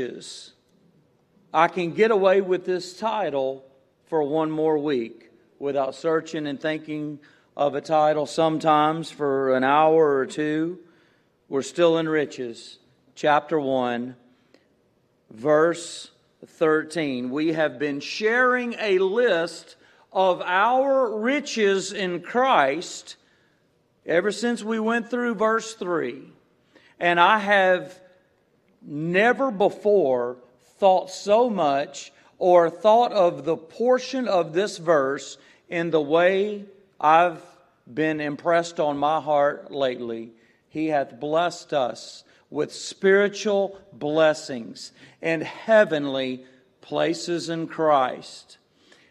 is, I can get away with this title for one more week without searching and thinking of a title sometimes for an hour or two. We're still in riches. Chapter 1, verse 13. We have been sharing a list of our riches in Christ ever since we went through verse 3. And I have never before thought so much or thought of the portion of this verse in the way I've been impressed on my heart lately. He hath blessed us with spiritual blessings and heavenly places in Christ.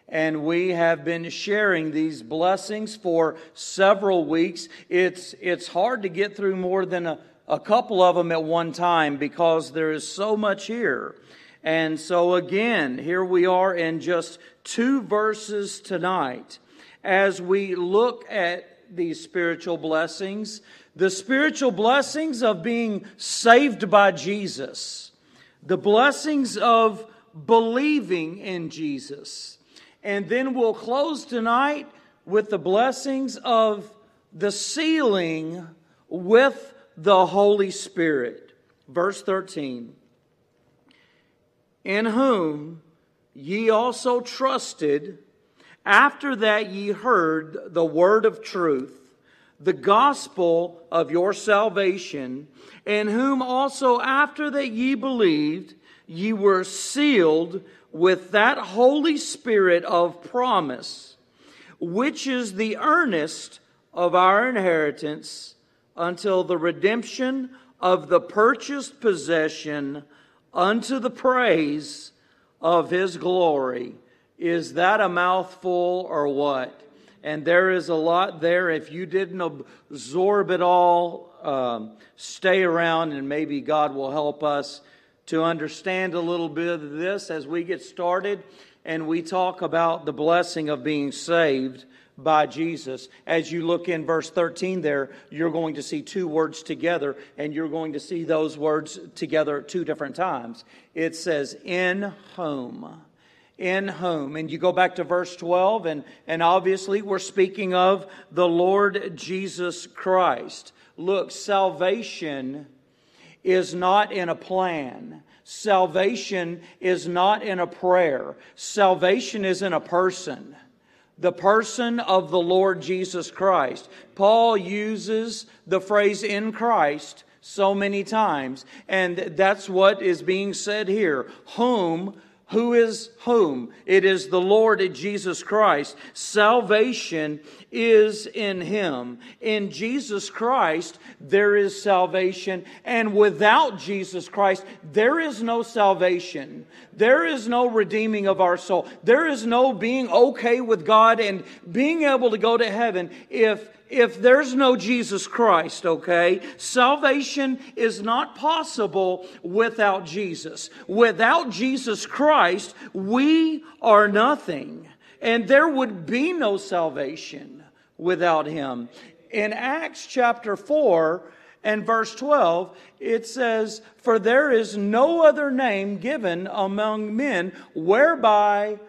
And we have been sharing these blessings for several weeks. It's hard to get through more than a couple of them at one time because there is so much here. And so again, here we are in just two verses tonight. As we look at these spiritual blessings, the spiritual blessings of being saved by Jesus, the blessings of believing in Jesus. And then we'll close tonight with the blessings of the sealing with the Holy Spirit. Verse 13. In whom ye also trusted, after that ye heard the word of truth, the gospel of your salvation, in whom also after that ye believed, ye were sealed with that Holy Spirit of promise, which is the earnest of our inheritance until the redemption of the purchased possession unto the praise of His glory. Is that a mouthful or what? And there is a lot there. If you didn't absorb it all, stay around and maybe God will help us to understand a little bit of this as we get started and we talk about the blessing of being saved by Jesus. As you look in verse 13 there, you're going to see two words together, and you're going to see those words together two different times. It says, in whom. In whom. And you go back to verse 12, and obviously we're speaking of the Lord Jesus Christ. Look, salvation is not in a plan. Salvation is not in a prayer. Salvation is in a person. The person of the Lord Jesus Christ. Paul uses the phrase in Christ so many times. And that's what is being said here. Whom, who is whom? It is the Lord Jesus Christ. Salvation is in Him. In Jesus Christ, there is salvation. And without Jesus Christ, there is no salvation. There is no redeeming of our soul. There is no being okay with God and being able to go to heaven if there's no Jesus Christ, okay? Salvation is not possible without Jesus. Without Jesus Christ, we are nothing. And there would be no salvation without Him. In Acts chapter 4 and verse 12, it says, for there is no other name given among men whereby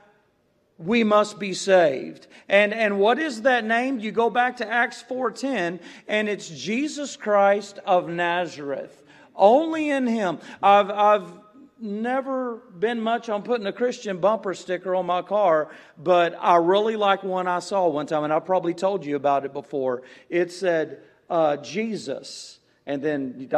we must be saved. And what is that name? You go back to Acts 4:10, and it's Jesus Christ of Nazareth. Only in Him. I've never been much on putting a Christian bumper sticker on my car, but I really like one I saw one time, and I probably told you about it before. It said, Jesus, and then ...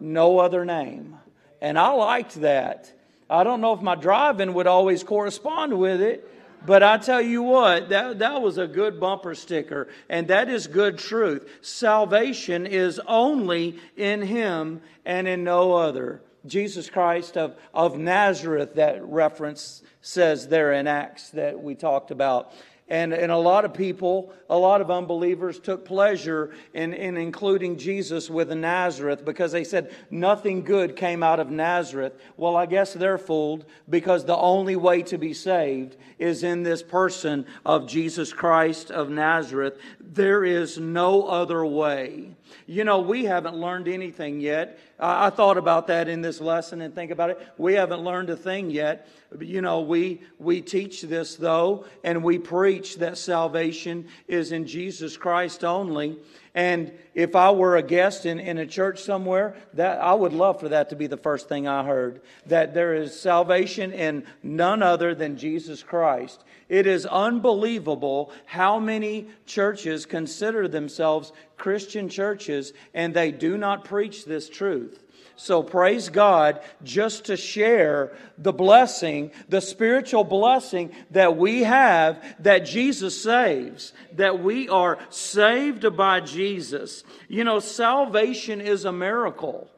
no other name. And I liked that. I don't know if my driving would always correspond with it, but I tell you what, that was a good bumper sticker, and that is good truth. Salvation is only in Him and in no other. Jesus Christ of Nazareth, that reference says there in Acts that we talked about. And a lot of people, a lot of unbelievers took pleasure in including Jesus with Nazareth because they said nothing good came out of Nazareth. Well, I guess they're fooled because the only way to be saved is in this person of Jesus Christ of Nazareth. There is no other way. You know, we haven't learned anything yet. I thought about that in this lesson and think about it. We haven't learned a thing yet. You know, we teach this, though, and we preach that salvation is in Jesus Christ only. And if I were a guest in a church somewhere, that I would love for that to be the first thing I heard, that there is salvation in none other than Jesus Christ. It is unbelievable how many churches consider themselves Christian churches, and they do not preach this truth. So praise God, just to share the blessing, the spiritual blessing that we have, that Jesus saves, that we are saved by Jesus. You know, salvation is a miracle,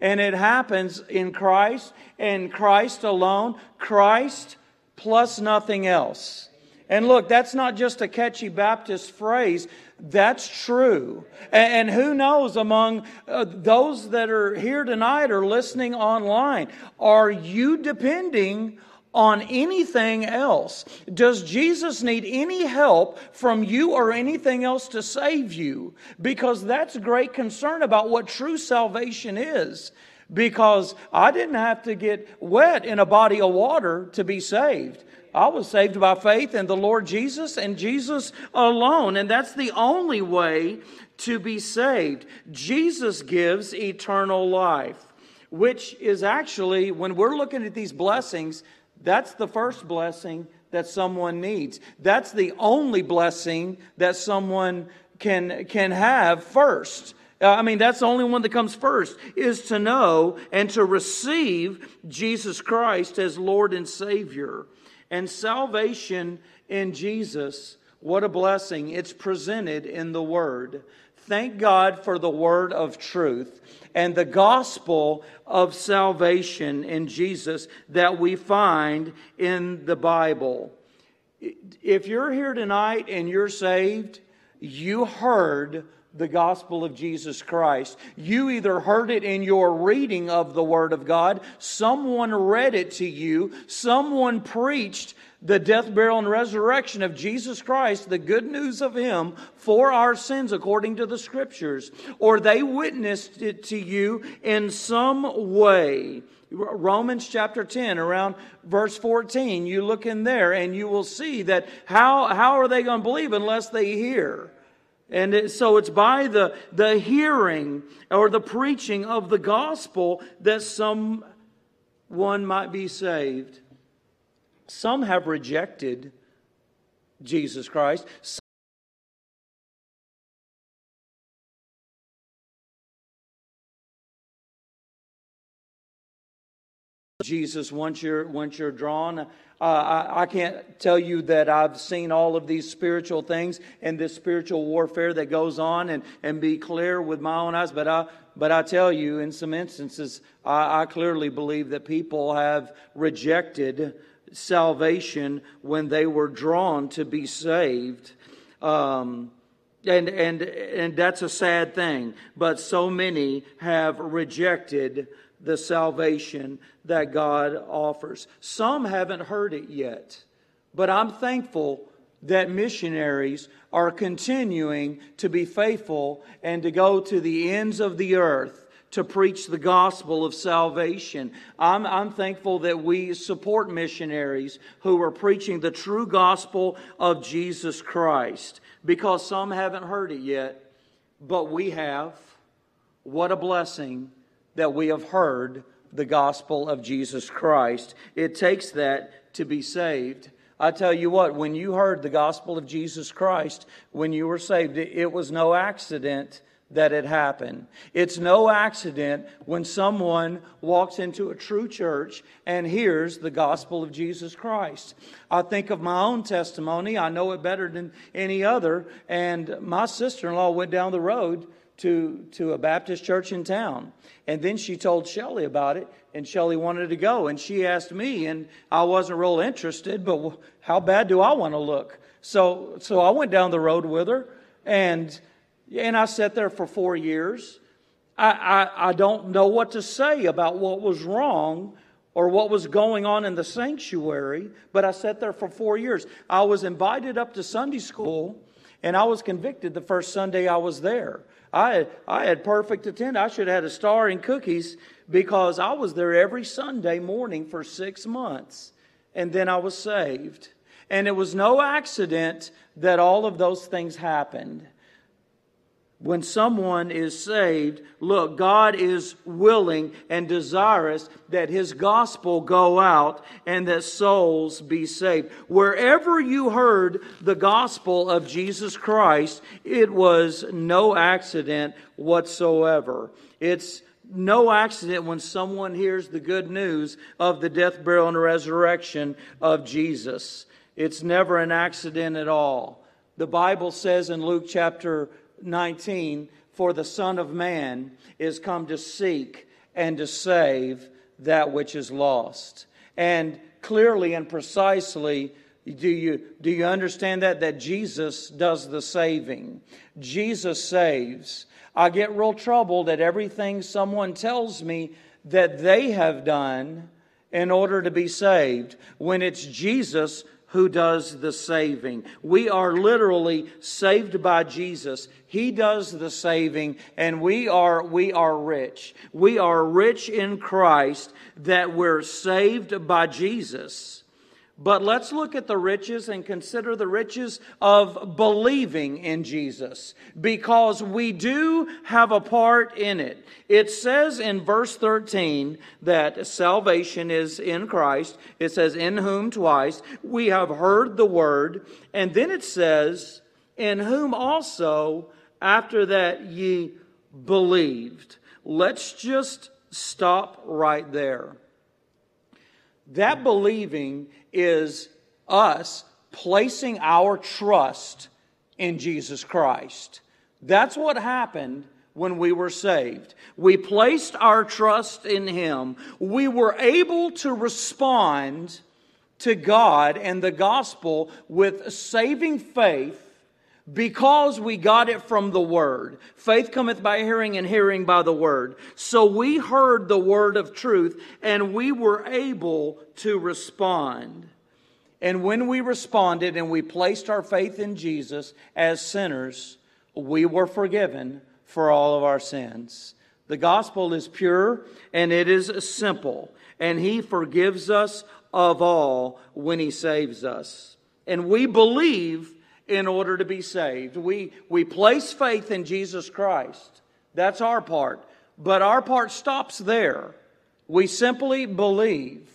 and it happens in Christ and Christ alone, Christ plus nothing else. And look, that's not just a catchy Baptist phrase. That's true. And who knows among those that are here tonight or listening online, are you depending on anything else? Does Jesus need any help from you or anything else to save you? Because that's great concern about what true salvation is. Because I didn't have to get wet in a body of water to be saved. I was saved by faith in the Lord Jesus and Jesus alone. And that's the only way to be saved. Jesus gives eternal life, which is actually, when we're looking at these blessings, that's the first blessing that someone needs. That's the only blessing that someone can have first. I mean, that's the only one that comes first, is to know and to receive Jesus Christ as Lord and Savior. And salvation in Jesus, what a blessing. It's presented in the Word. Thank God for the Word of truth and the gospel of salvation in Jesus that we find in the Bible. If you're here tonight and you're saved, you heard the gospel of Jesus Christ. You either heard it in your reading of the Word of God, someone read it to you, someone preached the death, burial, and resurrection of Jesus Christ, the good news of Him for our sins according to the Scriptures, or they witnessed it to you in some way. Romans chapter 10, around verse 14, you look in there and you will see that how are they going to believe unless they hear? And so it's by the hearing or the preaching of the gospel that someone might be saved. Some have rejected Jesus Christ. Some Jesus, once you're drawn... I can't tell you that I've seen all of these spiritual things and this spiritual warfare that goes on and be clear with my own eyes. But I tell you, in some instances, I clearly believe that people have rejected salvation when they were drawn to be saved. And that's a sad thing. But so many have rejected the salvation that God offers. Some haven't heard it yet, but I'm thankful that missionaries are continuing to be faithful and to go to the ends of the earth to preach the gospel of salvation. I'm thankful that we support missionaries who are preaching the true gospel of Jesus Christ, because some haven't heard it yet, but we have. What a blessing that we have heard the gospel of Jesus Christ. It takes that to be saved. I tell you what, when you heard the gospel of Jesus Christ, when you were saved, it was no accident that it happened. It's no accident when someone walks into a true church and hears the gospel of Jesus Christ. I think of my own testimony. I know it better than any other. And my sister-in-law went down the road to a Baptist church in town. And then she told Shelley about it, and Shelley wanted to go. And she asked me, and I wasn't real interested, but how bad do I want to look? So I went down the road with her, and I sat there for 4 years. I don't know what to say about what was wrong or what was going on in the sanctuary, but I sat there for 4 years. I was invited up to Sunday school, And I was convicted the first Sunday I was there. I had perfect attendance. I should have had a star and cookies because I was there every Sunday morning for 6 months. And then I was saved. And it was no accident that all of those things happened. When someone is saved, look, God is willing and desirous that His gospel go out and that souls be saved. Wherever you heard the gospel of Jesus Christ, it was no accident whatsoever. It's no accident when someone hears the good news of the death, burial, and resurrection of Jesus. It's never an accident at all. The Bible says in Luke chapter 19, for the Son of Man is come to seek and to save that which is lost. And clearly and precisely, do you understand that Jesus does the saving? Jesus saves. I get real troubled at everything someone tells me that they have done in order to be saved, when it's Jesus who does the saving. We are literally saved by Jesus. He does the saving, and we are rich. We are rich in Christ that we're saved by Jesus. But let's look at the riches and consider the riches of believing in Jesus, because we do have a part in it. It says in verse 13 that salvation is in Christ. It says, in whom twice we have heard the word. And then it says, in whom also after that ye believed. Let's just stop right there. That believing is us placing our trust in Jesus Christ. That's what happened when we were saved. We placed our trust in Him. We were able to respond to God and the gospel with saving faith, because we got it from the Word. Faith cometh by hearing, and hearing by the Word. So we heard the Word of truth, and we were able to respond. And when we responded and we placed our faith in Jesus as sinners, we were forgiven for all of our sins. The gospel is pure and it is simple. And He forgives us of all when He saves us. And we believe in order to be saved. We place faith in Jesus Christ. That's our part. But our part stops there. We simply believe.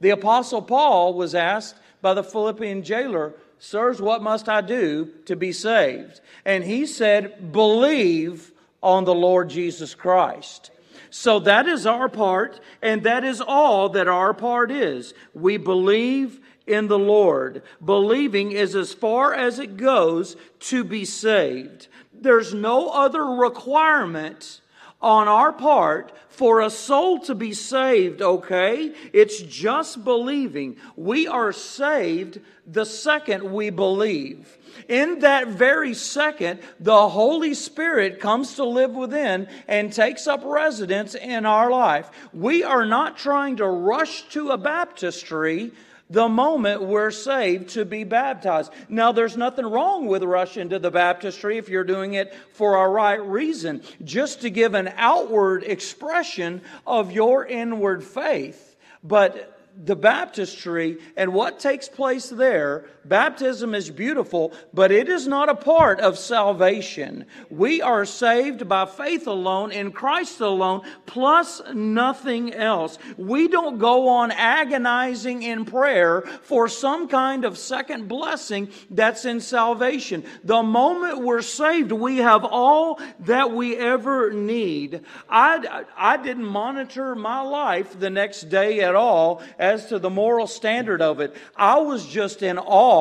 The Apostle Paul was asked by the Philippian jailer, sirs, what must I do to be saved? And he said, believe on the Lord Jesus Christ. So that is our part, and that is all that our part is. We believe in the Lord. Believing is as far as it goes to be saved. There's no other requirement on our part for a soul to be saved, okay? It's just believing. We are saved the second we believe. In that very second, the Holy Spirit comes to live within and takes up residence in our life. We are not trying to rush to a baptistry the moment we're saved to be baptized. Now, there's nothing wrong with rushing to the baptistry if you're doing it for a right reason, just to give an outward expression of your inward faith. But the baptistry and what takes place there, baptism is beautiful, but it is not a part of salvation. We are saved by faith alone, in Christ alone, plus nothing else. We don't go on agonizing in prayer for some kind of second blessing that's in salvation. The moment we're saved, we have all that we ever need. I didn't monitor my life the next day at all as to the moral standard of it. I was just in awe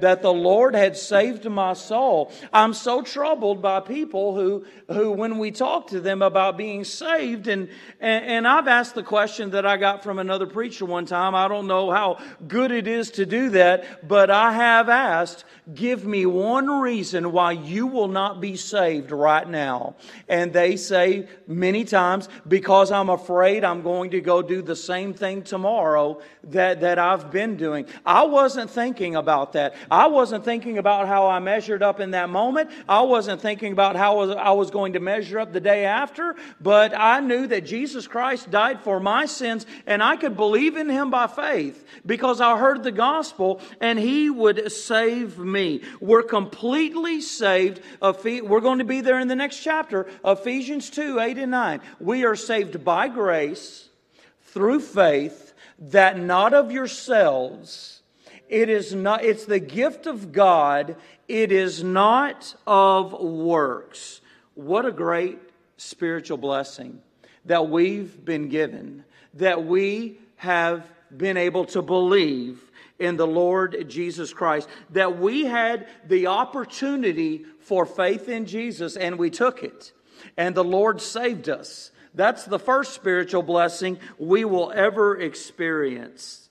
that the Lord had saved my soul. I'm so troubled by people who when we talk to them about being saved, and I've asked the question that I got from another preacher one time. I don't know how good it is to do that, but I have asked, give me one reason why you will not be saved right now. And they say many times, because I'm afraid I'm going to go do the same thing tomorrow sorrow that I've been doing. I wasn't thinking about that. I wasn't thinking about how I measured up in that moment. I wasn't thinking about how I was going to measure up the day after. But I knew that Jesus Christ died for my sins, and I could believe in Him by faith because I heard the gospel and He would save me. We're completely saved. We're going to be there in the next chapter, Ephesians 2:8-9. We are saved by grace through faith, that not of yourselves. It is not, it's the gift of God. It is not of works. What a great spiritual blessing that we've been given, that we have been able to believe in the Lord Jesus Christ, that we had the opportunity for faith in Jesus and we took it, and the Lord saved us. That's the first spiritual blessing we will ever experience.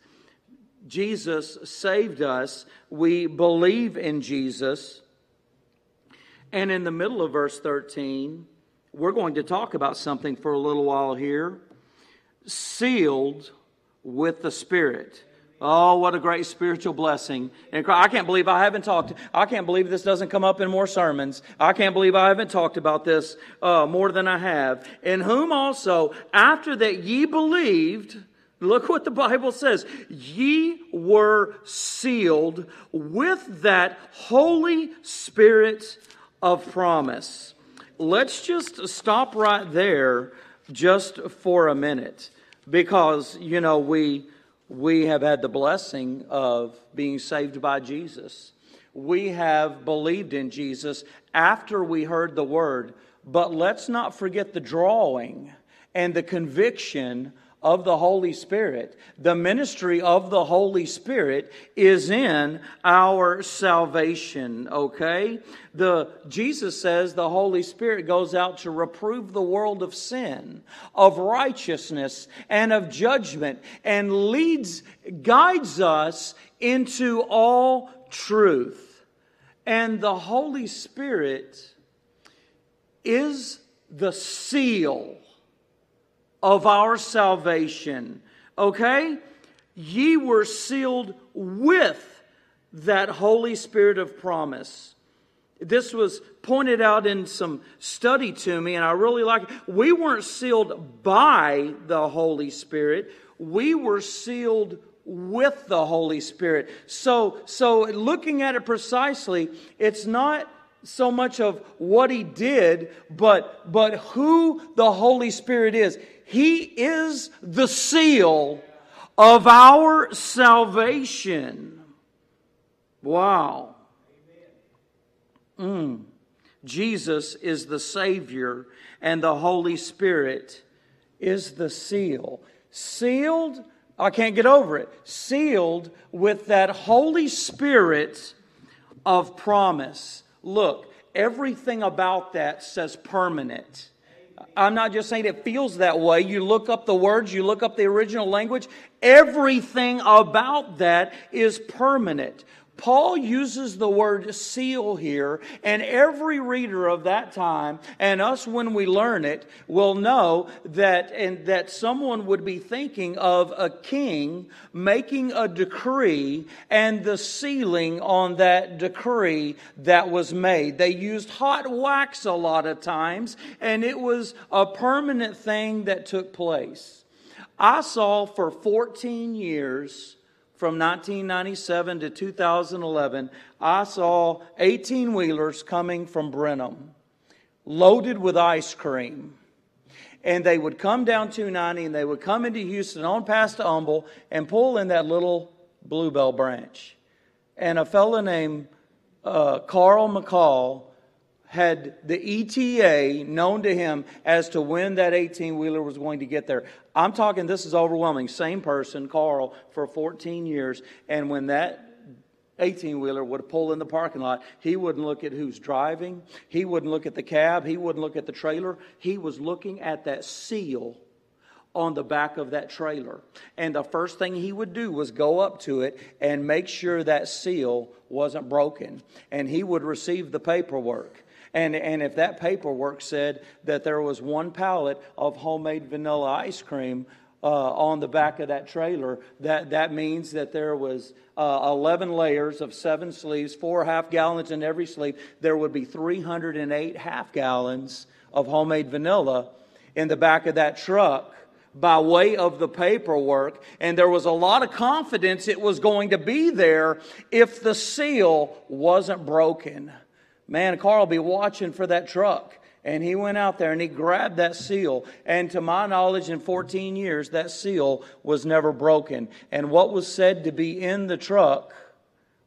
Jesus saved us. We believe in Jesus. And in the middle of verse 13, we're going to talk about something for a little while here. Sealed with the Spirit. Oh, what a great spiritual blessing. And I can't believe I haven't talked. I can't believe this doesn't come up in more sermons. I can't believe I haven't talked about this more than I have. In whom also, after that ye believed, look what the Bible says, ye were sealed with that Holy Spirit of promise. Let's just stop right there just for a minute, because, you know, we have had the blessing of being saved by Jesus. We have believed in Jesus after we heard the word. But let's not forget the drawing and the conviction of the Holy Spirit. The ministry of the Holy Spirit is in our salvation, okay? Jesus says the Holy Spirit goes out to reprove the world of sin, of righteousness, and of judgment, and guides us into all truth. And the Holy Spirit is the seal of our salvation. Okay? Ye were sealed with that Holy Spirit of promise. This was pointed out in some study to me, and I really like it. We weren't sealed by the Holy Spirit. We were sealed with the Holy Spirit. So looking at it precisely, it's not so much of what He did, but who the Holy Spirit is. He is the seal of our salvation. Wow. Jesus is the Savior, and the Holy Spirit is the seal. Sealed, I can't get over it. Sealed with that Holy Spirit of promise. Look, everything about that says permanent. I'm not just saying it feels that way. You look up the words, you look up the original language. Everything about that is permanent. Paul uses the word seal here, and every reader of that time, and us when we learn it, will know that someone would be thinking of a king making a decree and the sealing on that decree that was made. They used hot wax a lot of times, and it was a permanent thing that took place. I saw for 14 years... From 1997 to 2011, I saw 18-wheelers coming from Brenham, loaded with ice cream. And they would come down 290, and they would come into Houston on past Humble and pull in that little Bluebell Branch. And a fellow named Carl McCall had the ETA known to him as to when that 18-wheeler was going to get there. I'm talking, this is overwhelming. Same person, Carl, for 14 years. And when that 18-wheeler would pull in the parking lot, he wouldn't look at who's driving. He wouldn't look at the cab. He wouldn't look at the trailer. He was looking at that seal on the back of that trailer. And the first thing he would do was go up to it and make sure that seal wasn't broken. And he would receive the paperwork. And if that paperwork said that there was one pallet of homemade vanilla ice cream on the back of that trailer. That means that there was 11 layers of 7 sleeves, 4 half gallons in every sleeve. There would be 308 half gallons of homemade vanilla in the back of that truck by way of the paperwork. And there was a lot of confidence it was going to be there if the seal wasn't broken. Man, Carl will be watching for that truck. And he went out there and he grabbed that seal. And to my knowledge, in 14 years, that seal was never broken. And what was said to be in the truck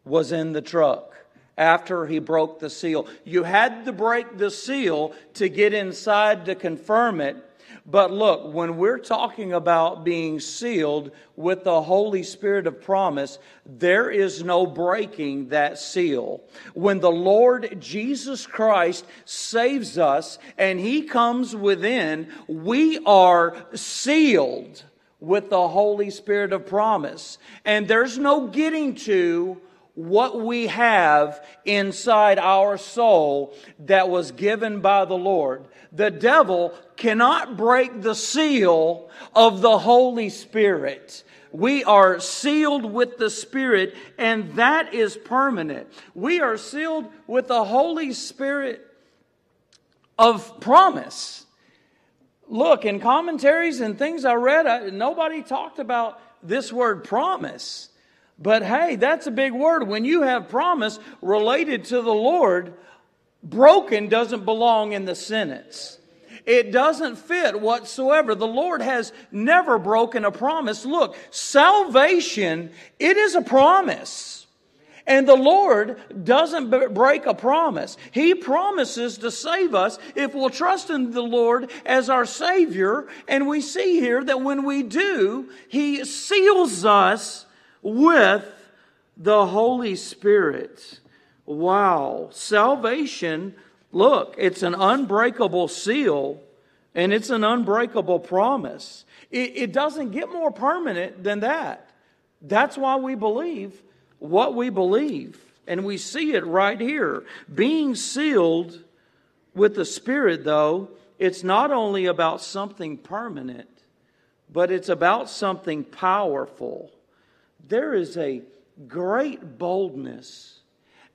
was in the truck after he broke the seal. You had to break the seal to get inside to confirm it. But look, when we're talking about being sealed with the Holy Spirit of promise, there is no breaking that seal. When the Lord Jesus Christ saves us and He comes within, we are sealed with the Holy Spirit of promise. And there's no getting to what we have inside our soul that was given by the Lord. The devil cannot break the seal of the Holy Spirit. We are sealed with the Spirit, and that is permanent. We are sealed with the Holy Spirit of promise. Look, in commentaries and things I read, nobody talked about this word promise. But hey, that's a big word. When you have promise related to the Lord, broken doesn't belong in the sentence. It doesn't fit whatsoever. The Lord has never broken a promise. Look, salvation, it is a promise. And the Lord doesn't break a promise. He promises to save us if we'll trust in the Lord as our Savior. And we see here that when we do, He seals us with the Holy Spirit. Wow. Salvation, look, it's an unbreakable seal and it's an unbreakable promise. It doesn't get more permanent than that. That's why we believe what we believe. And we see it right here. Being sealed with the Spirit, though, it's not only about something permanent, but it's about something powerful. There is a great boldness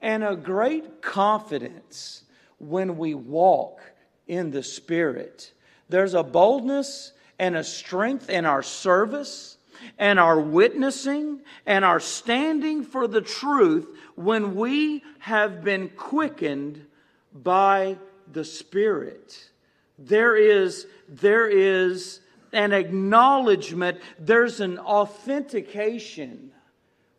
and a great confidence when we walk in the Spirit. There's a boldness and a strength in our service and our witnessing and our standing for the truth when we have been quickened by the Spirit. There is an acknowledgement, there's an authentication.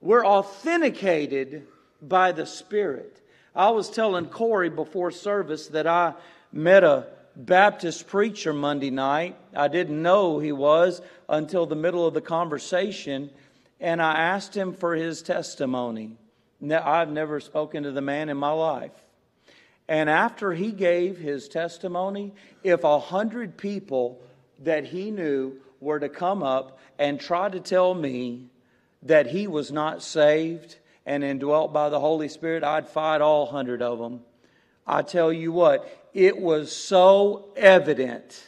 We're authenticated by the Spirit. I was telling Corey before service that I met a Baptist preacher Monday night. I didn't know he was until the middle of the conversation, and I asked him for his testimony. Now, I've never spoken to the man in my life. And after he gave his testimony, if 100 people that he knew were to come up and try to tell me that he was not saved and indwelt by the Holy Spirit, I'd fight all 100 of them. I tell you what, it was so evident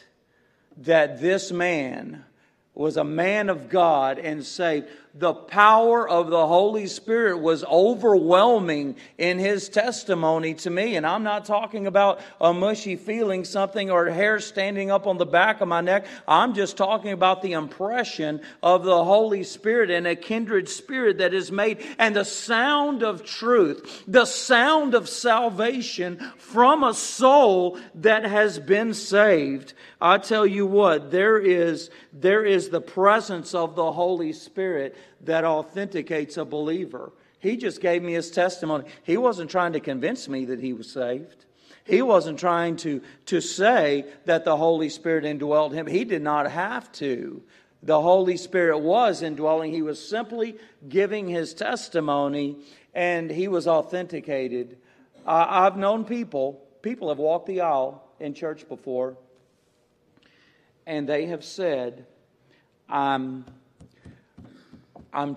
that this man was a man of God and saved. The power of the Holy Spirit was overwhelming in his testimony to me. And I'm not talking about a mushy feeling something or hair standing up on the back of my neck. I'm just talking about the impression of the Holy Spirit and a kindred spirit that is made. And the sound of truth, the sound of salvation from a soul that has been saved. I tell you what, there is the presence of the Holy Spirit that authenticates a believer. He just gave me his testimony. He wasn't trying to convince me that he was saved. He wasn't trying to say that the Holy Spirit indwelled him. He did not have to. The Holy Spirit was indwelling. He was simply giving his testimony, and he was authenticated. I've known people have walked the aisle in church before, and they have said, I'm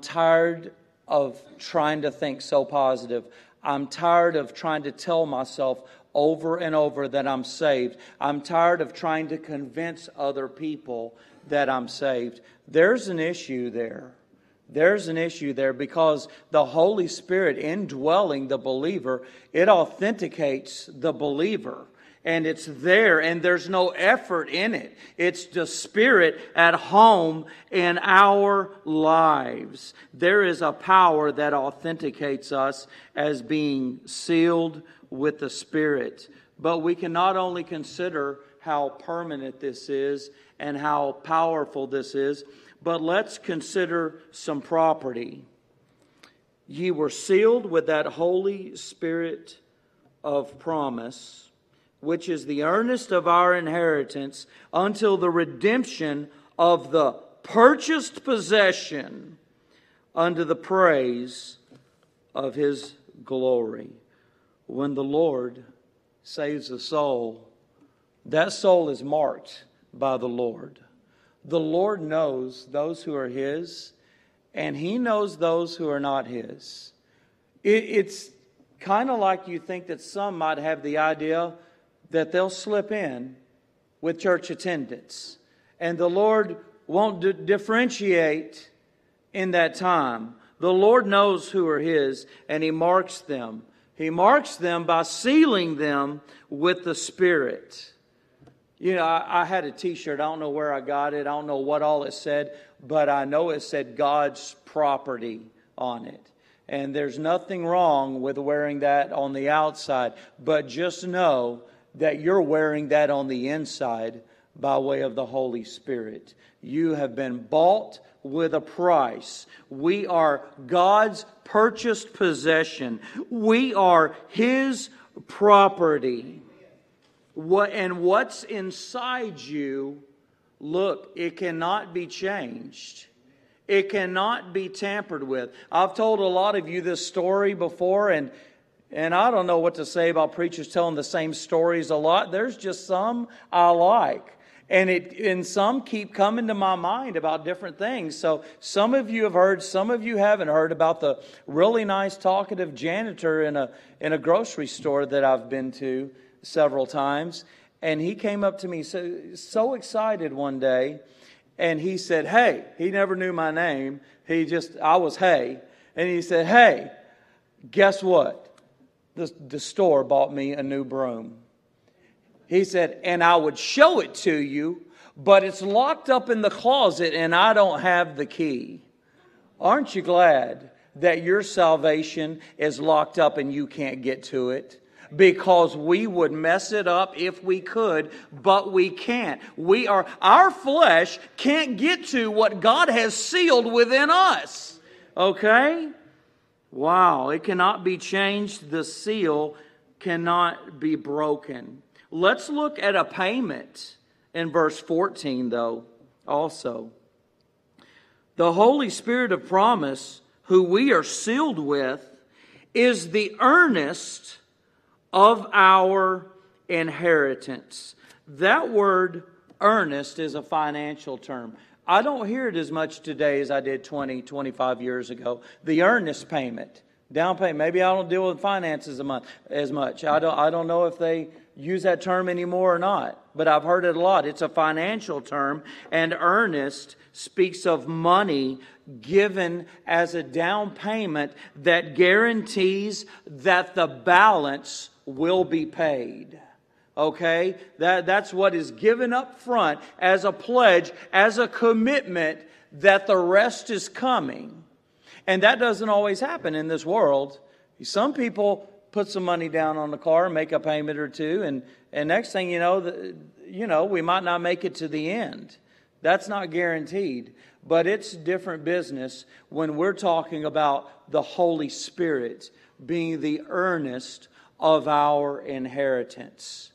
tired of trying to think so positive. I'm tired of trying to tell myself over and over that I'm saved. I'm tired of trying to convince other people that I'm saved. There's an issue there. There's an issue there because the Holy Spirit indwelling the believer, it authenticates the believer. And it's there, and there's no effort in it. It's the Spirit at home in our lives. There is a power that authenticates us as being sealed with the Spirit. But we can not only consider how permanent this is and how powerful this is, but let's consider some property. Ye were sealed with that Holy Spirit of promise, which is the earnest of our inheritance until the redemption of the purchased possession unto the praise of His glory. When the Lord saves a soul, that soul is marked by the Lord. The Lord knows those who are His, and He knows those who are not His. It's kind of like you think that some might have the idea that they'll slip in with church attendance, and the Lord won't differentiate in that time. The Lord knows who are His, and He marks them. He marks them by sealing them with the Spirit. You know, I had a T-shirt. I don't know where I got it. I don't know what all it said, but I know it said God's property on it. And there's nothing wrong with wearing that on the outside, but just know that you're wearing that on the inside by way of the Holy Spirit. You have been bought with a price. We are God's purchased possession. We are His property. And what's inside you, look, it cannot be changed. It cannot be tampered with. I've told a lot of you this story before, and I don't know what to say about preachers telling the same stories a lot. There's just some I like. And some keep coming to my mind about different things. So some of you have heard, some of you haven't heard about the really nice talkative janitor in a grocery store that I've been to several times. And he came up to me so excited one day. And he said, "Hey," he never knew my name. I was "Hey." And he said, "Hey, guess what? The store bought me a new broom." He said, "And I would show it to you, but it's locked up in the closet and I don't have the key." Aren't you glad that your salvation is locked up and you can't get to it? Because we would mess it up if we could, but we can't. Our flesh can't get to what God has sealed within us. Okay? Wow, it cannot be changed. The seal cannot be broken. Let's look at a payment in verse 14, though, also. The Holy Spirit of promise, who we are sealed with, is the earnest of our inheritance. That word earnest is a financial term. I don't hear it as much today as I did 20, 25 years ago. The earnest payment, down payment. Maybe I don't deal with finances as much. I don't know if they use that term anymore or not, but I've heard it a lot. It's a financial term, and earnest speaks of money given as a down payment that guarantees that the balance will be paid. Okay, that's what is given up front as a pledge, as a commitment that the rest is coming. And that doesn't always happen in this world. Some people put some money down on the car, make a payment or two, and next thing you know, we might not make it to the end. That's not guaranteed. But it's different business when we're talking about the Holy Spirit being the earnest of our inheritance.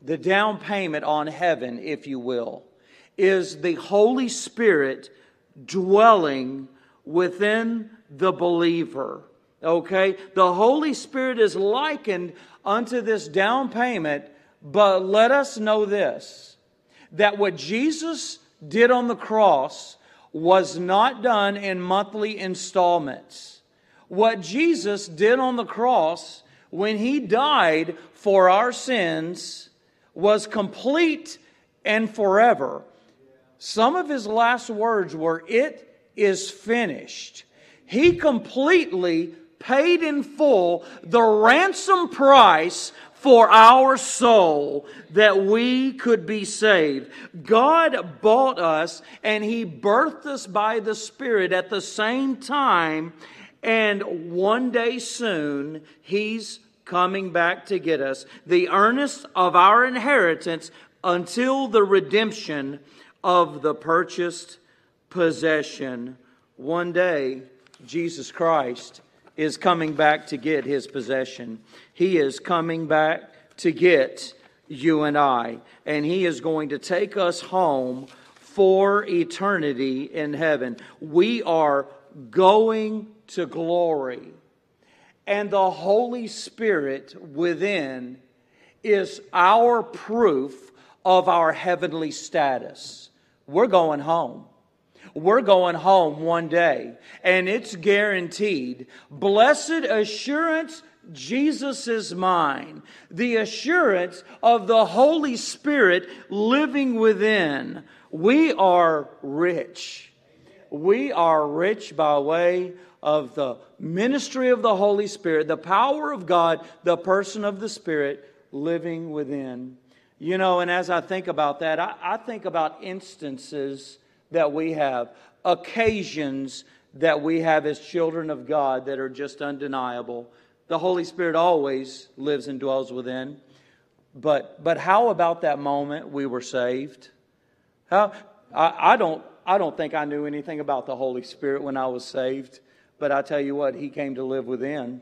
The down payment on heaven, if you will, is the Holy Spirit dwelling within the believer. Okay? The Holy Spirit is likened unto this down payment, but let us know this, that what Jesus did on the cross was not done in monthly installments. What Jesus did on the cross when he died for our sins, was complete and forever. Some of his last words were, "It is finished." He completely paid in full the ransom price for our soul, that we could be saved. God bought us, and he birthed us by the Spirit at the same time. And one day soon, he's coming back to get us. The earnest of our inheritance until the redemption of the purchased possession. One day, Jesus Christ is coming back to get his possession. He is coming back to get you and I. And he is going to take us home for eternity in heaven. We are going to glory. And the Holy Spirit within is our proof of our heavenly status. We're going home. We're going home one day, and it's guaranteed. Blessed assurance, Jesus is mine. The assurance of the Holy Spirit living within. We are rich. We are rich by way of the ministry of the Holy Spirit, the power of God, the person of the Spirit living within. You know, and as I think about that, I think about instances that we have, occasions that we have as children of God that are just undeniable. The Holy Spirit always lives and dwells within. But how about that moment we were saved? How I don't think I knew anything about the Holy Spirit when I was saved, but I tell you what, he came to live within.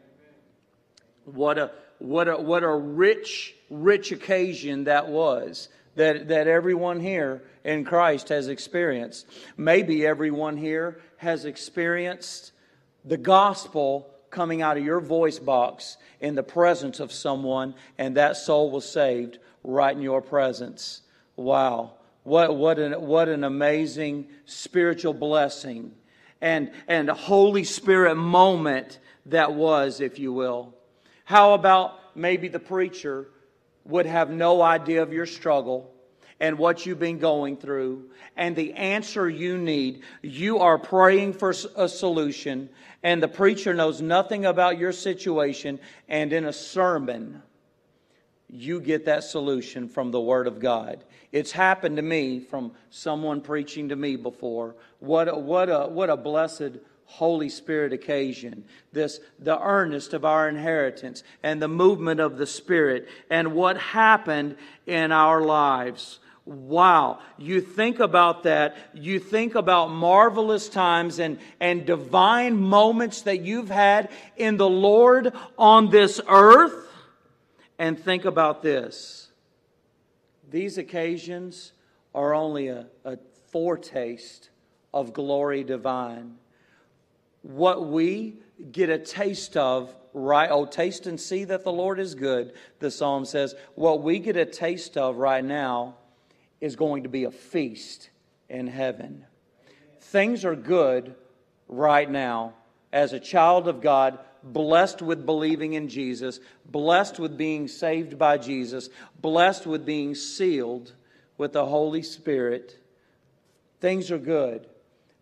What a rich occasion that was. That everyone here in Christ has experienced. Maybe everyone here has experienced the gospel coming out of your voice box in the presence of someone, and that soul was saved right in your presence. Wow. What an amazing spiritual blessing and Holy Spirit moment that was, if you will. How about maybe the preacher would have no idea of your struggle and what you've been going through and the answer you need. You are praying for a solution, and the preacher knows nothing about your situation, and in a sermon, you get that solution from the Word of God. It's happened to me from someone preaching to me before. What a blessed Holy Spirit occasion. This, the earnest of our inheritance and the movement of the Spirit and what happened in our lives. Wow. You think about that. You think about marvelous times and divine moments that you've had in the Lord on this earth. And think about this. These occasions are only a foretaste of glory divine. What we get a taste of, right? Oh, taste and see that the Lord is good, the psalm says. What we get a taste of right now is going to be a feast in heaven. Things are good right now as a child of God, blessed with believing in Jesus, blessed with being saved by Jesus, blessed with being sealed with the Holy Spirit. Things are good.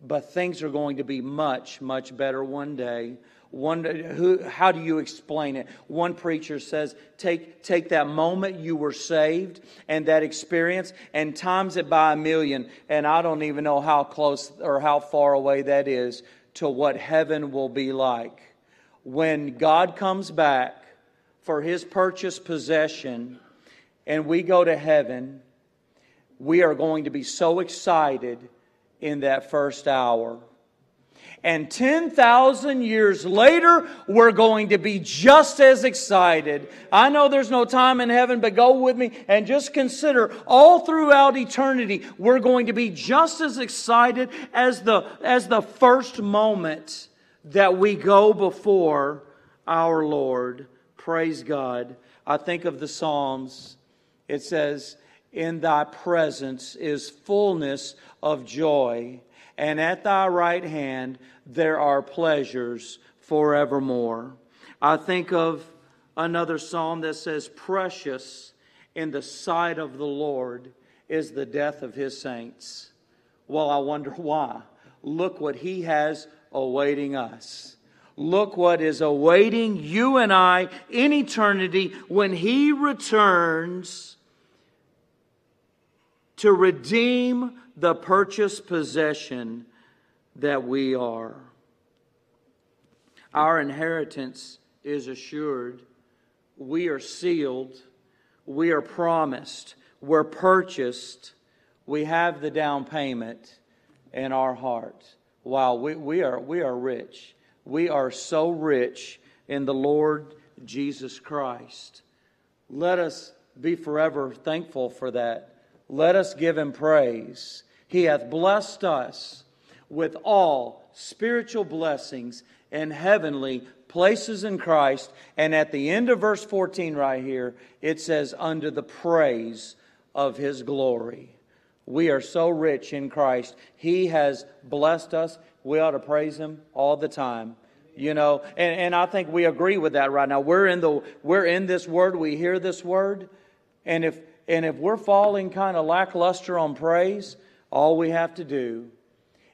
But things are going to be much, much better one day. How do you explain it? One preacher says, take that moment you were saved and that experience and times it by 1,000,000. And I don't even know how close or how far away that is to what heaven will be like. When God comes back for his purchased possession and we go to heaven, we are going to be so excited in that first hour. And 10,000 years later, we're going to be just as excited. I know there's no time in heaven, but go with me and just consider all throughout eternity, we're going to be just as excited as the first moment that we go before our Lord. Praise God. I think of the Psalms. It says, "In thy presence is fullness of joy, and at thy right hand there are pleasures forevermore." I think of another psalm that says, "Precious in the sight of the Lord is the death of his saints." Well, I wonder why. Look what he has awaiting us. Look what is awaiting you and I in eternity when he returns to redeem the purchased possession that we are. Our inheritance is assured. We are sealed. We are promised. We're purchased. We have the down payment in our hearts. Wow, we are rich. We are so rich in the Lord Jesus Christ. Let us be forever thankful for that. Let us give him praise. He hath blessed us with all spiritual blessings and heavenly places in Christ. And at the end of verse 14 right here, it says, "Under the praise of his glory." We are so rich in Christ. He has blessed us. We ought to praise him all the time. You know, and I think we agree with that right now. We're in this word, we hear this word, and if we're falling kind of lackluster on praise, all we have to do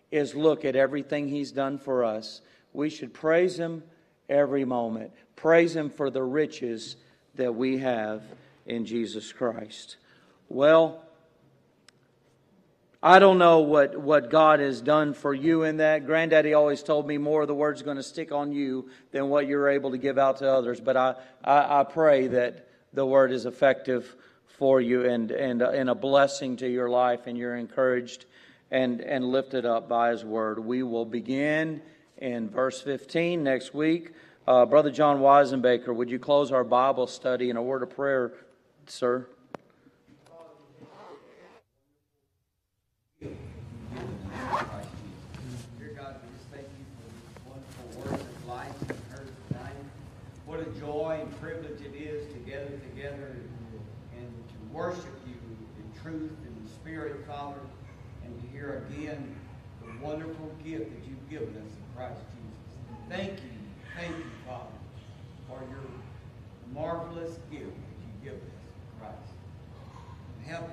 is look at everything he's done for us. We should praise him every moment. Praise him for the riches that we have in Jesus Christ. Well, I don't know what God has done for you in that. Granddaddy always told me more of the word's going to stick on you than what you're able to give out to others. But I pray that the word is effective for you and a blessing to your life, and you're encouraged and lifted up by his word. We will begin in verse 15 next week. Brother John Weisenbaker, would you close our Bible study in a word of prayer, sir? Joy and privilege it is to gather together and to worship you in truth and in spirit, Father, and to hear again the wonderful gift that you've given us in Christ Jesus. Thank you, Father, for your marvelous gift that you've given us.